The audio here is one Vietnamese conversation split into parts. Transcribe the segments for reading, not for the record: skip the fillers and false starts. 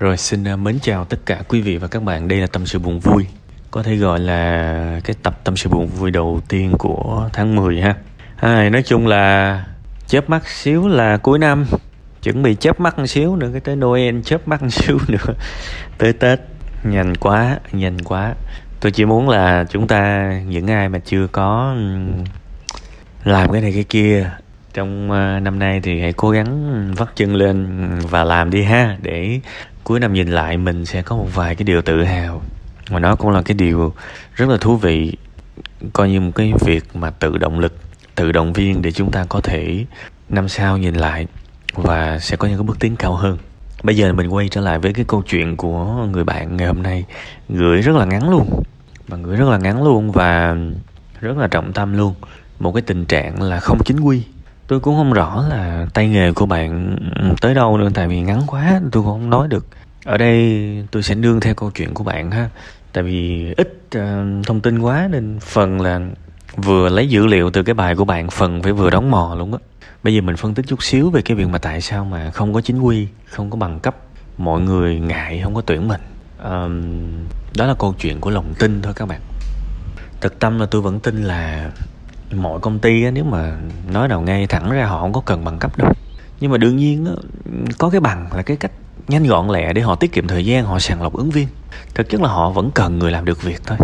Rồi xin mến chào tất cả quý vị và các bạn. Đây là Tâm Sự Buồn Vui, có thể gọi là cái tập Tâm Sự Buồn Vui đầu tiên của tháng 10 ha. Nói chung là chớp mắt xíu là cuối năm, chuẩn bị chớp mắt một xíu nữa cái tới Noel, chớp mắt một xíu nữa tới Tết. Nhanh quá. Tôi chỉ muốn là chúng ta, những ai mà chưa có làm cái này cái kia trong năm nay thì hãy cố gắng vắt chân lên và làm đi ha, để cuối năm nhìn lại mình sẽ có một vài cái điều tự hào, mà nó cũng là cái điều rất là thú vị, coi như một cái việc mà tự động lực, tự động viên để chúng ta có thể năm sau nhìn lại và sẽ có những cái bước tiến cao hơn. Bây giờ mình quay trở lại với cái câu chuyện của người bạn ngày hôm nay, gửi rất là ngắn luôn và rất là trọng tâm luôn. Một cái tình trạng là không chính quy. Tôi cũng không rõ là tay nghề của bạn tới đâu nữa, tại vì ngắn quá tôi cũng không nói được. Ở đây tôi sẽ nương theo câu chuyện của bạn ha, tại vì ít thông tin quá nên phần là vừa lấy dữ liệu từ cái bài của bạn, phần phải vừa đóng mò luôn á. Bây giờ mình phân tích chút xíu về cái việc mà tại sao mà không có chính quy, không có bằng cấp, mọi người ngại không có tuyển mình. Đó là câu chuyện của lòng tin thôi các bạn. Thực tâm là tôi vẫn tin là mọi công ty á, nếu mà nói đầu ngay thẳng ra họ không có cần bằng cấp đâu. Nhưng mà đương nhiên á, có cái bằng là cái cách nhanh gọn lẹ để họ tiết kiệm thời gian, họ sàng lọc ứng viên. Thực chất là họ vẫn cần người làm được việc thôi,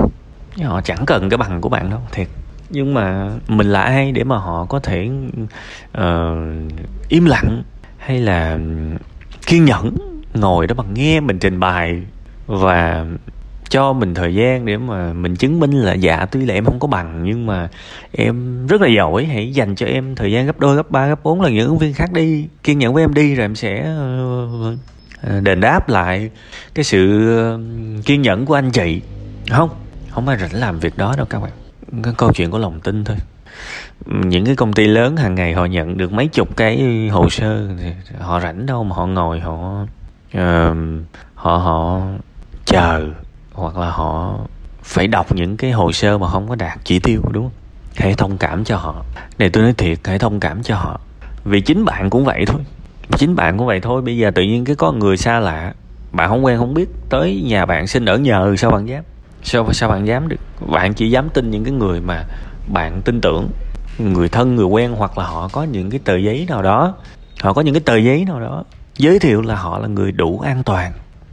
nhưng họ chẳng cần cái bằng của bạn đâu, thiệt. Nhưng mà mình là ai để mà họ có thể im lặng hay là kiên nhẫn ngồi đó bằng nghe mình trình bày và cho mình thời gian để mà mình chứng minh là dạ tuy là em không có bằng nhưng mà em rất là giỏi, hãy dành cho em thời gian gấp đôi, gấp ba, gấp bốn lần những ứng viên khác đi, kiên nhẫn với em đi, rồi em sẽ đền đáp lại cái sự kiên nhẫn của anh chị. Không ai rảnh làm việc đó đâu các bạn. Cái câu chuyện của lòng tin thôi. Những cái công ty lớn hàng ngày họ nhận được mấy chục cái hồ sơ, họ rảnh đâu mà họ ngồi họ chờ, hoặc là họ phải đọc những cái hồ sơ mà không có đạt chỉ tiêu, đúng không? Hãy thông cảm cho họ. Này tôi nói thiệt, hãy thông cảm cho họ. Vì chính bạn cũng vậy thôi. Bây giờ tự nhiên cái có người xa lạ, bạn không quen không biết, tới nhà bạn xin ở nhờ, sao bạn dám được. Bạn chỉ dám tin những cái người mà bạn tin tưởng, người thân, người quen, hoặc là họ có những cái tờ giấy nào đó giới thiệu là họ là người đủ an toàn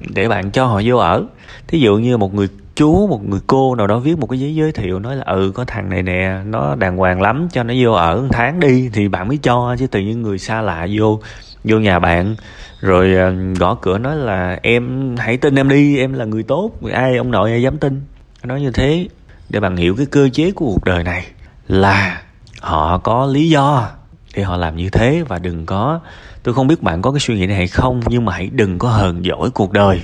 để bạn cho họ vô ở. Thí dụ như một người chú, một người cô nào đó viết một cái giấy giới thiệu nói là có thằng này nè, nó đàng hoàng lắm, cho nó vô ở 1 tháng đi, thì bạn mới cho. Chứ tự nhiên người xa lạ vô nhà bạn rồi gõ cửa nói là em hãy tin em đi, em là người tốt, ai ông nội ai dám tin. Nói như thế để bạn hiểu cái cơ chế của cuộc đời này là họ có lý do thì họ làm như thế. Và đừng có, tôi không biết bạn có cái suy nghĩ này hay không, nhưng mà hãy đừng có hờn dỗi cuộc đời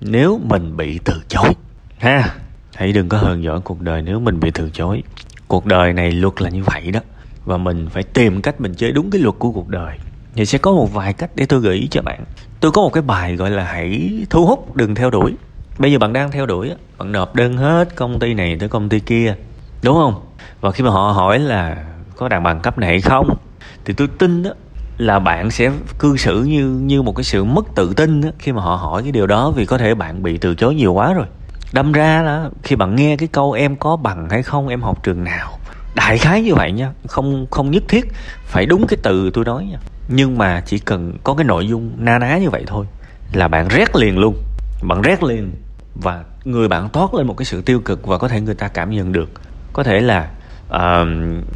nếu mình bị từ chối ha. Hãy đừng có hờn dỗi cuộc đời nếu mình bị từ chối. Cuộc đời này luật là như vậy đó, và mình phải tìm cách mình chơi đúng cái luật của cuộc đời. Thì sẽ có một vài cách để tôi gợi ý cho bạn. Tôi có một cái bài gọi là hãy thu hút, đừng theo đuổi. Bây giờ bạn đang theo đuổi, bạn nộp đơn hết công ty này tới công ty kia, đúng không? Và khi mà họ hỏi là có đạt bằng cấp này hay không, thì tôi tin đó là bạn sẽ cư xử như một cái sự mất tự tin đó, khi mà họ hỏi cái điều đó. Vì có thể bạn bị từ chối nhiều quá rồi. Đâm ra là khi bạn nghe cái câu em có bằng hay không, em học trường nào, đại khái như vậy nha, không nhất thiết phải đúng cái từ tôi nói nha, nhưng mà chỉ cần có cái nội dung na ná như vậy thôi là bạn rét liền. Và người bạn toát lên một cái sự tiêu cực, và có thể người ta cảm nhận được, có thể là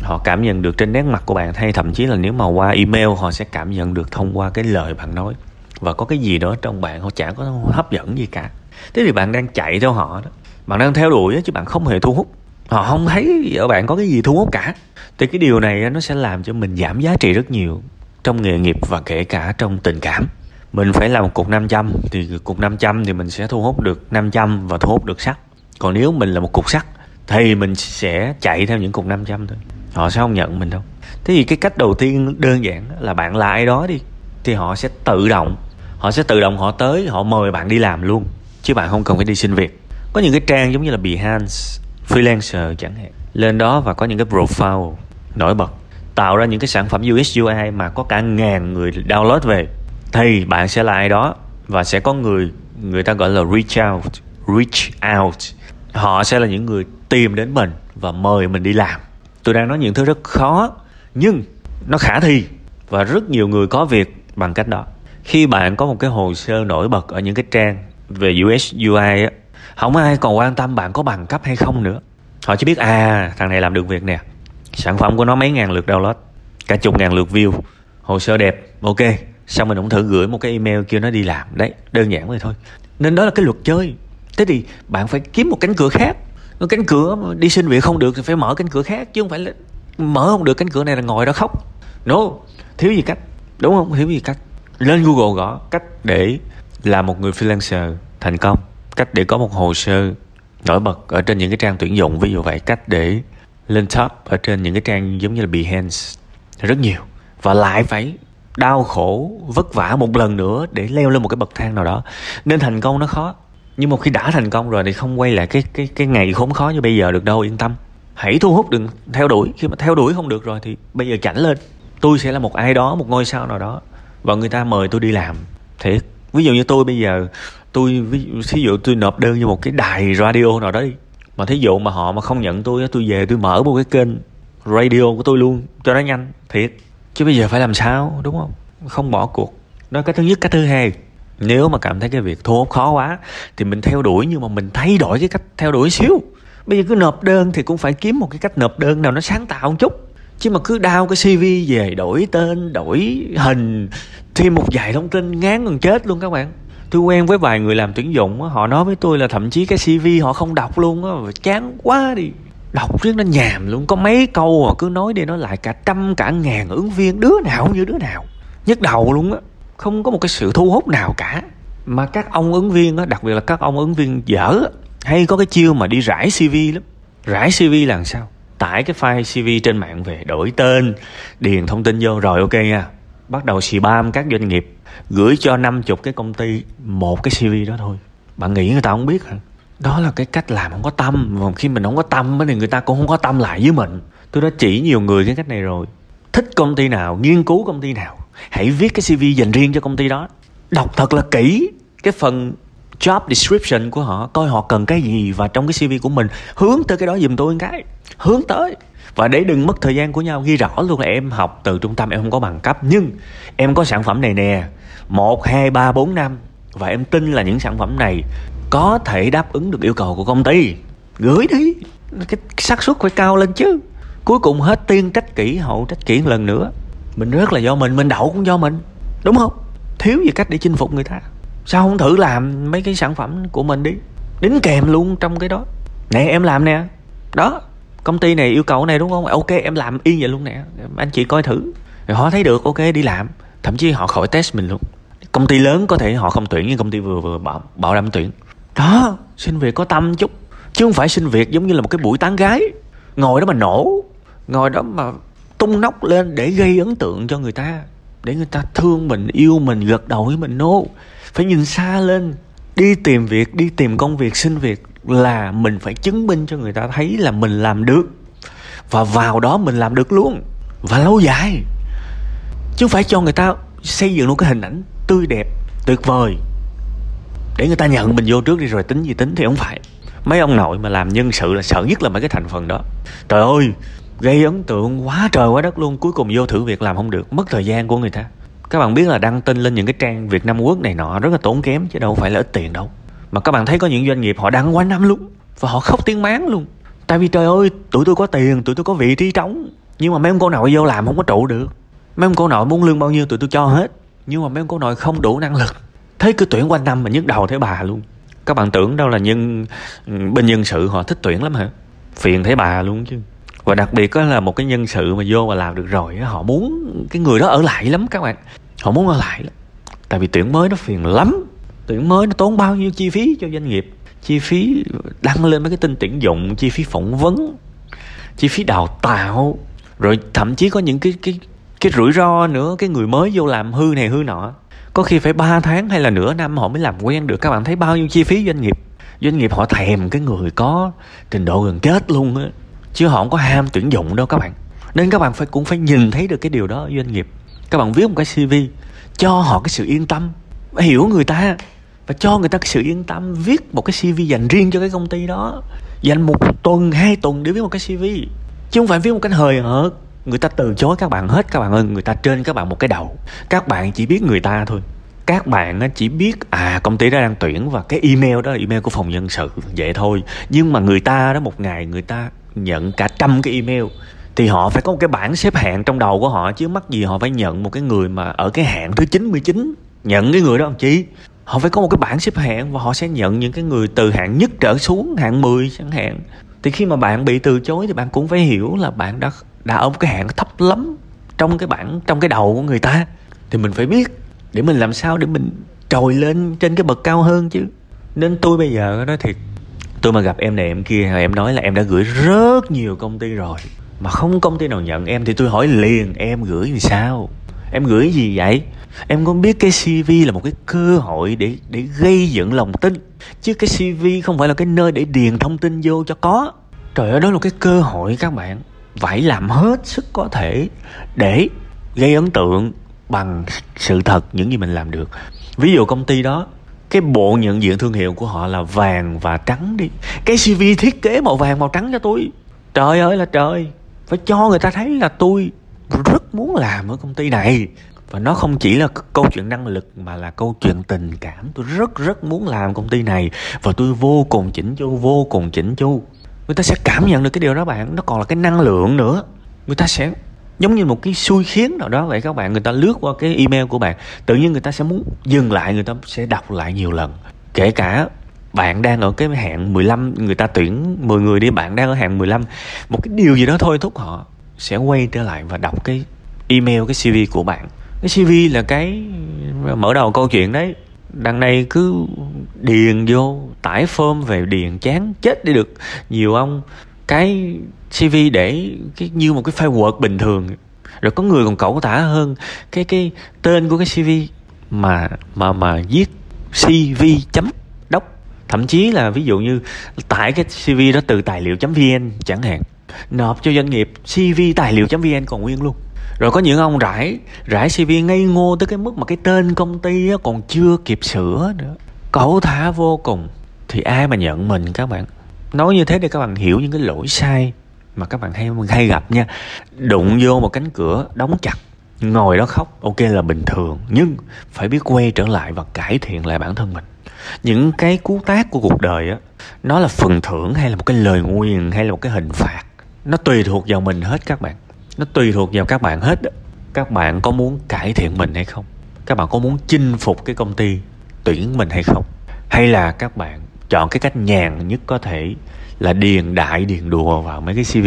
họ cảm nhận được trên nét mặt của bạn, hay thậm chí là nếu mà qua email họ sẽ cảm nhận được thông qua cái lời bạn nói. Và có cái gì đó trong bạn họ chả có hấp dẫn gì cả. Thế thì bạn đang chạy theo họ đó, bạn đang theo đuổi đó, chứ bạn không hề thu hút. Họ không thấy ở bạn có cái gì thu hút cả. Thì cái điều này nó sẽ làm cho mình giảm giá trị rất nhiều trong nghề nghiệp và kể cả trong tình cảm. Mình phải làm cục 500 thì cục 500 thì mình sẽ thu hút được 500 và thu hút được sắt. Còn nếu mình là một cục sắt thì mình sẽ chạy theo những cục 500 thôi, họ sẽ không nhận mình đâu. Thế thì cái cách đầu tiên đơn giản là bạn là ai đó đi, thì họ sẽ tự động họ tới, họ mời bạn đi làm luôn, chứ bạn không cần phải đi xin việc. Có những cái trang giống như là Behance, Freelancer chẳng hạn, lên đó và có những cái profile nổi bật, tạo ra những cái sản phẩm UX UI mà có cả ngàn người download về, thì bạn sẽ là ai đó. Và sẽ có người ta gọi là reach out. Họ sẽ là những người tìm đến mình và mời mình đi làm. Tôi đang nói những thứ rất khó, nhưng nó khả thi và rất nhiều người có việc bằng cách đó. Khi bạn có một cái hồ sơ nổi bật ở những cái trang về UX UI, không ai còn quan tâm bạn có bằng cấp hay không nữa. Họ chỉ biết thằng này làm được việc nè, sản phẩm của nó mấy ngàn lượt download, cả chục ngàn lượt view, hồ sơ đẹp, ok, xong mình cũng thử gửi một cái email kêu nó đi làm. Đấy, đơn giản vậy thôi. Nên đó là cái luật chơi. Thế thì bạn phải kiếm một cánh cửa khác. Cánh cửa đi xin việc không được thì phải mở cánh cửa khác, chứ không phải là mở không được cánh cửa này là ngồi đó khóc. No, thiếu gì cách, đúng không? Thiếu gì cách. Lên Google gõ cách để làm một người freelancer thành công, cách để có một hồ sơ nổi bật ở trên những cái trang tuyển dụng, ví dụ vậy, cách để lên top ở trên những cái trang giống như là Behance, rất nhiều. Và lại phải đau khổ, vất vả một lần nữa để leo lên một cái bậc thang nào đó. Nên thành công nó khó, nhưng một khi đã thành công rồi thì không quay lại cái ngày khốn khó như bây giờ được đâu, yên tâm. Hãy thu hút, đừng theo đuổi. Khi mà theo đuổi không được rồi thì bây giờ chảnh lên. Tôi sẽ là một ai đó, một ngôi sao nào đó, và người ta mời tôi đi làm. Thế ví dụ như tôi bây giờ, thí dụ tôi nộp đơn như một cái đài radio nào đó đi, mà thí dụ mà họ mà không nhận tôi về tôi mở một cái kênh radio của tôi luôn cho nó nhanh, thiệt. Chứ bây giờ phải làm sao, đúng không? Không bỏ cuộc. Đó là cái thứ nhất. Cái thứ hai, nếu mà cảm thấy cái việc thu hút khó quá thì mình theo đuổi, nhưng mà mình thay đổi cái cách theo đuổi xíu. Bây giờ cứ nộp đơn thì cũng phải kiếm một cái cách nộp đơn nào nó sáng tạo một chút. Chứ mà cứ đao cái CV về, đổi tên, đổi hình, thêm một vài thông tin, ngán gần chết luôn các bạn. Tôi quen với vài người làm tuyển dụng, họ nói với tôi là thậm chí cái CV họ không đọc luôn, chán quá đi. Đọc riết nó nhàm luôn, có mấy câu mà cứ nói đi nói lại cả trăm cả ngàn ứng viên, đứa nào cũng như đứa nào. Nhức đầu luôn á, không có một cái sự thu hút nào cả. Mà các ông ứng viên á, đặc biệt là các ông ứng viên dở, hay có cái chiêu mà đi rải CV lắm. Rải CV là làm sao? Tải cái file CV trên mạng về, đổi tên, điền thông tin vô, rồi ok nha. Bắt đầu spam các doanh nghiệp, gửi cho 50 cái công ty một cái CV đó thôi. Bạn nghĩ người ta không biết hả? Đó là cái cách làm không có tâm. Và khi mình không có tâm thì người ta cũng không có tâm lại với mình. Tôi đã chỉ nhiều người cái cách này rồi. Thích công ty nào, nghiên cứu công ty nào, hãy viết cái CV dành riêng cho công ty đó. Đọc thật là kỹ cái phần job description của họ, coi họ cần cái gì, và trong cái CV của mình hướng tới cái đó giùm tôi cái. Hướng tới. Và để đừng mất thời gian của nhau, ghi rõ luôn là em học từ trung tâm, em không có bằng cấp, nhưng em có sản phẩm này nè, 1, 2, 3, 4, 5. Và em tin là những sản phẩm này có thể đáp ứng được yêu cầu của công ty. Gửi đi, cái xác suất phải cao lên chứ. Cuối cùng hết tiên trách kỹ, hậu trách kỹ một lần nữa. Mình rất là do mình đậu cũng do mình, đúng không? Thiếu gì cách để chinh phục người ta. Sao không thử làm mấy cái sản phẩm của mình đi, đính kèm luôn trong cái đó. Nè em làm nè, đó, công ty này yêu cầu này đúng không? Ok em làm y vậy luôn nè, anh chị coi thử. Rồi họ thấy được, ok đi làm. Thậm chí họ khỏi test mình luôn. Công ty lớn có thể họ không tuyển, nhưng công ty vừa bảo đảm tuyển. Đó, xin việc có tâm chút, chứ không phải xin việc giống như là một cái buổi tán gái, ngồi đó mà nổ, ngồi đó mà tung nóc lên để gây ấn tượng cho người ta, để người ta thương mình, yêu mình, gật đầu với mình. No, phải nhìn xa lên. Đi tìm việc, đi tìm công việc, xin việc là mình phải chứng minh cho người ta thấy là mình làm được, và vào đó mình làm được luôn, và lâu dài. Chứ phải cho người ta xây dựng luôn cái hình ảnh tươi đẹp, tuyệt vời, để người ta nhận mình vô trước đi rồi tính gì tính. Thì không phải. Mấy ông nội mà làm nhân sự là sợ nhất là mấy cái thành phần đó. Trời ơi, gây ấn tượng quá trời quá đất luôn, cuối cùng vô thử việc làm không được, mất thời gian của người ta. Các bạn biết là đăng tin lên những cái trang Việt Nam Quốc này nọ rất là tốn kém, chứ đâu phải là ít tiền đâu. Mà các bạn thấy có những doanh nghiệp họ đăng quá năm luôn, và họ khóc tiếng máng luôn. Tại vì trời ơi, tụi tôi có tiền, tụi tôi có vị trí trống, nhưng mà mấy ông cô nội vô làm không có trụ được. Mấy ông cô nội muốn lương bao nhiêu tụi tôi cho hết, nhưng mà mấy ông cô nội không đủ năng lực. Thế cứ tuyển quanh năm mà nhức đầu thấy bà luôn. Các bạn tưởng đâu là bên nhân sự họ thích tuyển lắm hả? Phiền thấy bà luôn chứ. Và đặc biệt là một cái nhân sự mà vô mà làm được rồi, họ muốn cái người đó ở lại lắm các bạn. Họ muốn ở lại lắm. Tại vì tuyển mới nó phiền lắm. Tuyển mới nó tốn bao nhiêu chi phí cho doanh nghiệp. Chi phí đăng lên mấy cái tin tuyển dụng, chi phí phỏng vấn, chi phí đào tạo. Rồi thậm chí có những cái rủi ro nữa. Cái người mới vô làm hư này hư nọ, có khi phải 3 tháng hay là nửa năm họ mới làm quen được. Các bạn thấy bao nhiêu chi phí doanh nghiệp. Doanh nghiệp họ thèm cái người có trình độ gần chết luôn á, chứ họ không có ham tuyển dụng đâu các bạn. Nên các bạn cũng phải nhìn thấy được cái điều đó ở doanh nghiệp. Các bạn viết một cái CV cho họ cái sự yên tâm. hiểu người ta và cho người ta cái sự yên tâm, viết một cái CV dành riêng cho cái công ty đó, dành 1 tuần 2 tuần để viết một cái CV, chứ không phải viết một cái hời hợt. Người ta từ chối các bạn hết các bạn ơi, người ta trên các bạn một cái đầu. Các bạn chỉ biết người ta thôi. Các bạn chỉ biết công ty đó đang tuyển và cái email đó là email của phòng nhân sự vậy thôi. Nhưng mà người ta đó, một ngày người ta nhận cả 100 cái email thì họ phải có một cái bảng xếp hạng trong đầu của họ, chứ mắc gì họ phải nhận một cái người mà ở cái hạng thứ 99. Nhận cái người đó làm chi? Họ phải có một cái bảng xếp hạng và họ sẽ nhận những cái người từ hạng nhất trở xuống, hạng 10 chẳng hạn. Thì khi mà bạn bị từ chối thì bạn cũng phải hiểu là bạn đã ở một cái hạng thấp lắm trong cái đầu của người ta. Thì mình phải biết để mình làm sao để mình trồi lên trên cái bậc cao hơn chứ. Nên tôi bây giờ nói thiệt, tôi mà gặp em này em kia em nói là em đã gửi rất nhiều công ty rồi mà không công ty nào nhận em, thì tôi hỏi liền: em gửi vì sao? Em gửi gì vậy? Em có biết cái CV là một cái cơ hội để gây dựng lòng tin, chứ cái CV không phải là cái nơi để điền thông tin vô cho có. Trời ơi, đó là cái cơ hội các bạn. Phải làm hết sức có thể để gây ấn tượng bằng sự thật, những gì mình làm được. Ví dụ công ty đó, cái bộ nhận diện thương hiệu của họ là vàng và trắng đi, cái CV thiết kế màu vàng màu trắng cho tôi. Trời ơi là trời, phải cho người ta thấy là tôi rất muốn làm ở công ty này. Và nó không chỉ là câu chuyện năng lực mà là câu chuyện tình cảm. Tôi rất muốn làm công ty này và tôi vô cùng chỉnh chu. Người ta sẽ cảm nhận được cái điều đó bạn. Nó còn là cái năng lượng nữa. Người ta sẽ giống như một cái xui khiến nào đó vậy các bạn. Người ta lướt qua cái email của bạn, tự nhiên người ta sẽ muốn dừng lại, người ta sẽ đọc lại nhiều lần. Kể cả bạn đang ở cái hạng 15, người ta tuyển 10 người đi, bạn đang ở hạng 15, một cái điều gì đó thôi thúc họ sẽ quay trở lại và đọc cái email, cái CV của bạn. Cái CV là cái mở đầu câu chuyện đấy. Đằng này cứ điền vô, tải form về điền chán chết đi được. Nhiều ông cái CV để cái như một cái file Word bình thường. Rồi có người còn cẩu thả hơn, cái tên của cái CV mà viết CV chấm doc. Thậm chí là ví dụ như tải cái CV đó từ tài liệu .vn chẳng hạn, nộp cho doanh nghiệp CV tài liệu .vn còn nguyên luôn. Rồi có những ông rải CV ngây ngô tới cái mức mà cái tên công ty còn chưa kịp sửa nữa. Cẩu thả vô cùng. Thì ai mà nhận mình các bạn. Nói như thế để các bạn hiểu những cái lỗi sai mà các bạn hay gặp nha. Đụng vô một cánh cửa, đóng chặt, ngồi đó khóc, ok là bình thường. Nhưng phải biết quay trở lại và cải thiện lại bản thân mình. Những cái cú tát của cuộc đời á, nó là phần thưởng hay là một cái lời nguyền hay là một cái hình phạt, nó tùy thuộc vào mình hết các bạn. Nó tùy thuộc vào các bạn hết. Các bạn có muốn cải thiện mình hay không? Các bạn có muốn chinh phục cái công ty tuyển mình hay không? Hay là các bạn chọn cái cách nhàn nhất có thể là điền đại điền đùa vào mấy cái CV,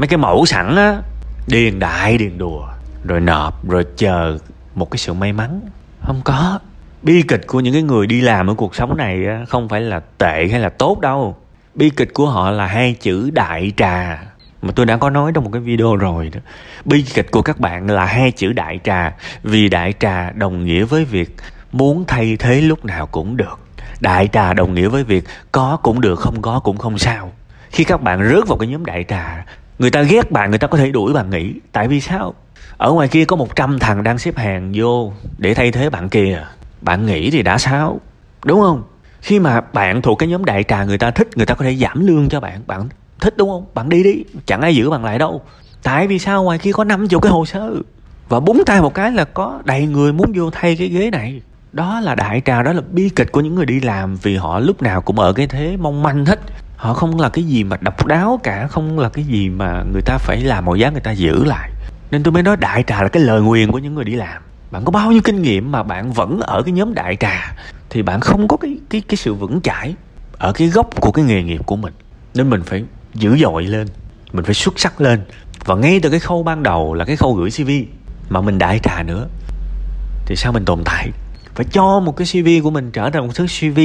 mấy cái mẫu sẵn á, điền đại điền đùa rồi nộp, rồi chờ một cái sự may mắn? Không có. Bi kịch của những cái người đi làm ở cuộc sống này không phải là tệ hay là tốt đâu. Bi kịch của họ là 2 chữ đại trà, mà tôi đã có nói trong một cái video rồi đó. Bi kịch của các bạn là 2 chữ đại trà, vì đại trà đồng nghĩa với việc muốn thay thế lúc nào cũng được. Đại trà đồng nghĩa với việc có cũng được, không có cũng không sao. Khi các bạn rớt vào cái nhóm đại trà, người ta ghét bạn, người ta có thể đuổi bạn nghỉ. Tại vì sao? Ở ngoài kia có 100 thằng đang xếp hàng vô để thay thế bạn kia, bạn nghỉ thì đã sao, đúng không? Khi mà bạn thuộc cái nhóm đại trà người ta thích, người ta có thể giảm lương cho bạn. Bạn thích đúng không? Bạn đi, chẳng ai giữ bạn lại đâu. Tại vì sao? Ngoài kia có 50 cái hồ sơ và búng tay một cái là có đầy người muốn vô thay cái ghế này. Đó là đại trà, đó là bi kịch của những người đi làm, vì họ lúc nào cũng ở cái thế mong manh hết. Họ không là cái gì mà độc đáo cả, không là cái gì mà người ta phải làm mọi giá người ta giữ lại. Nên tôi mới nói đại trà là cái lời nguyền của những người đi làm. Bạn có bao nhiêu kinh nghiệm mà bạn vẫn ở cái nhóm đại trà thì bạn không có cái sự vững chãi ở cái gốc của cái nghề nghiệp của mình. Nên mình phải dữ dội lên, mình phải xuất sắc lên. Và ngay từ cái khâu ban đầu là cái khâu gửi CV mà mình đại trà nữa thì sao mình tồn tại? Phải cho một cái CV của mình trở thành một thứ CV,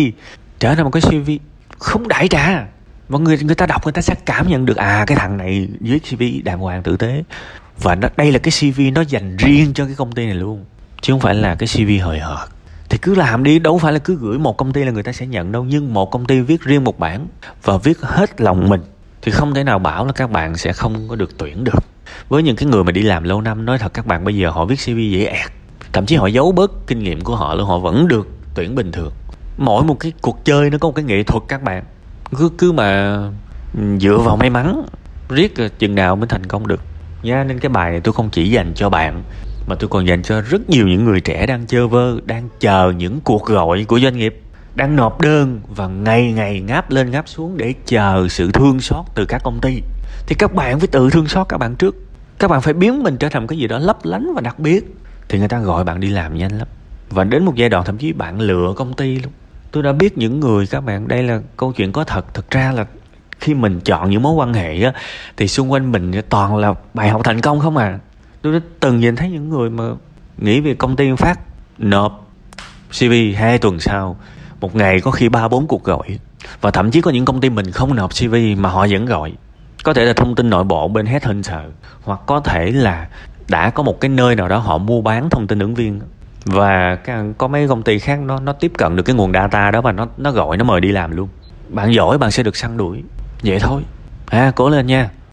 trở thành một cái CV không đại trà. Và người ta đọc, người ta sẽ cảm nhận được cái thằng này dưới CV đàng hoàng tử tế. Và đây là cái CV nó dành riêng cho cái công ty này luôn, chứ không phải là cái CV hời hợt. Thì cứ làm đi, đâu phải là cứ gửi một công ty là người ta sẽ nhận đâu. Nhưng một công ty viết riêng một bản và viết hết lòng mình thì không thể nào bảo là các bạn sẽ không có được tuyển được. Với những cái người mà đi làm lâu năm, nói thật các bạn, bây giờ họ viết CV dễ ẹt. Thậm chí họ giấu bớt kinh nghiệm của họ luôn, họ vẫn được tuyển bình thường. Mỗi một cái cuộc chơi nó có một cái nghệ thuật các bạn. Cứ mà dựa vào may mắn riết chừng nào mới thành công được nha. Nên cái bài này tôi không chỉ dành cho bạn mà tôi còn dành cho rất nhiều những người trẻ đang chơi vơ, đang chờ những cuộc gọi của doanh nghiệp, đang nộp đơn và ngày ngày ngáp lên ngáp xuống để chờ sự thương xót từ các công ty. Thì các bạn phải tự thương xót các bạn trước. Các bạn phải biến mình trở thành cái gì đó lấp lánh và đặc biệt thì người ta gọi bạn đi làm nhanh lắm. Và đến một giai đoạn thậm chí bạn lựa công ty luôn. Tôi đã biết những người, các bạn, đây là câu chuyện có thật. Thực ra là khi mình chọn những mối quan hệ á, thì xung quanh mình toàn là bài học thành công không à. Tôi đã từng nhìn thấy những người mà nghĩ về công ty phát nộp CV 2 tuần sau, một ngày có khi 3-4 cuộc gọi. Và thậm chí có những công ty mình không nộp CV mà họ vẫn gọi. Có thể là thông tin nội bộ bên headhunter, hoặc có thể là đã có một cái nơi nào đó họ mua bán thông tin ứng viên, và có mấy công ty khác nó tiếp cận được cái nguồn data đó và nó gọi, nó mời đi làm luôn. Bạn giỏi bạn sẽ được săn đuổi. Vậy thôi, cố lên nha.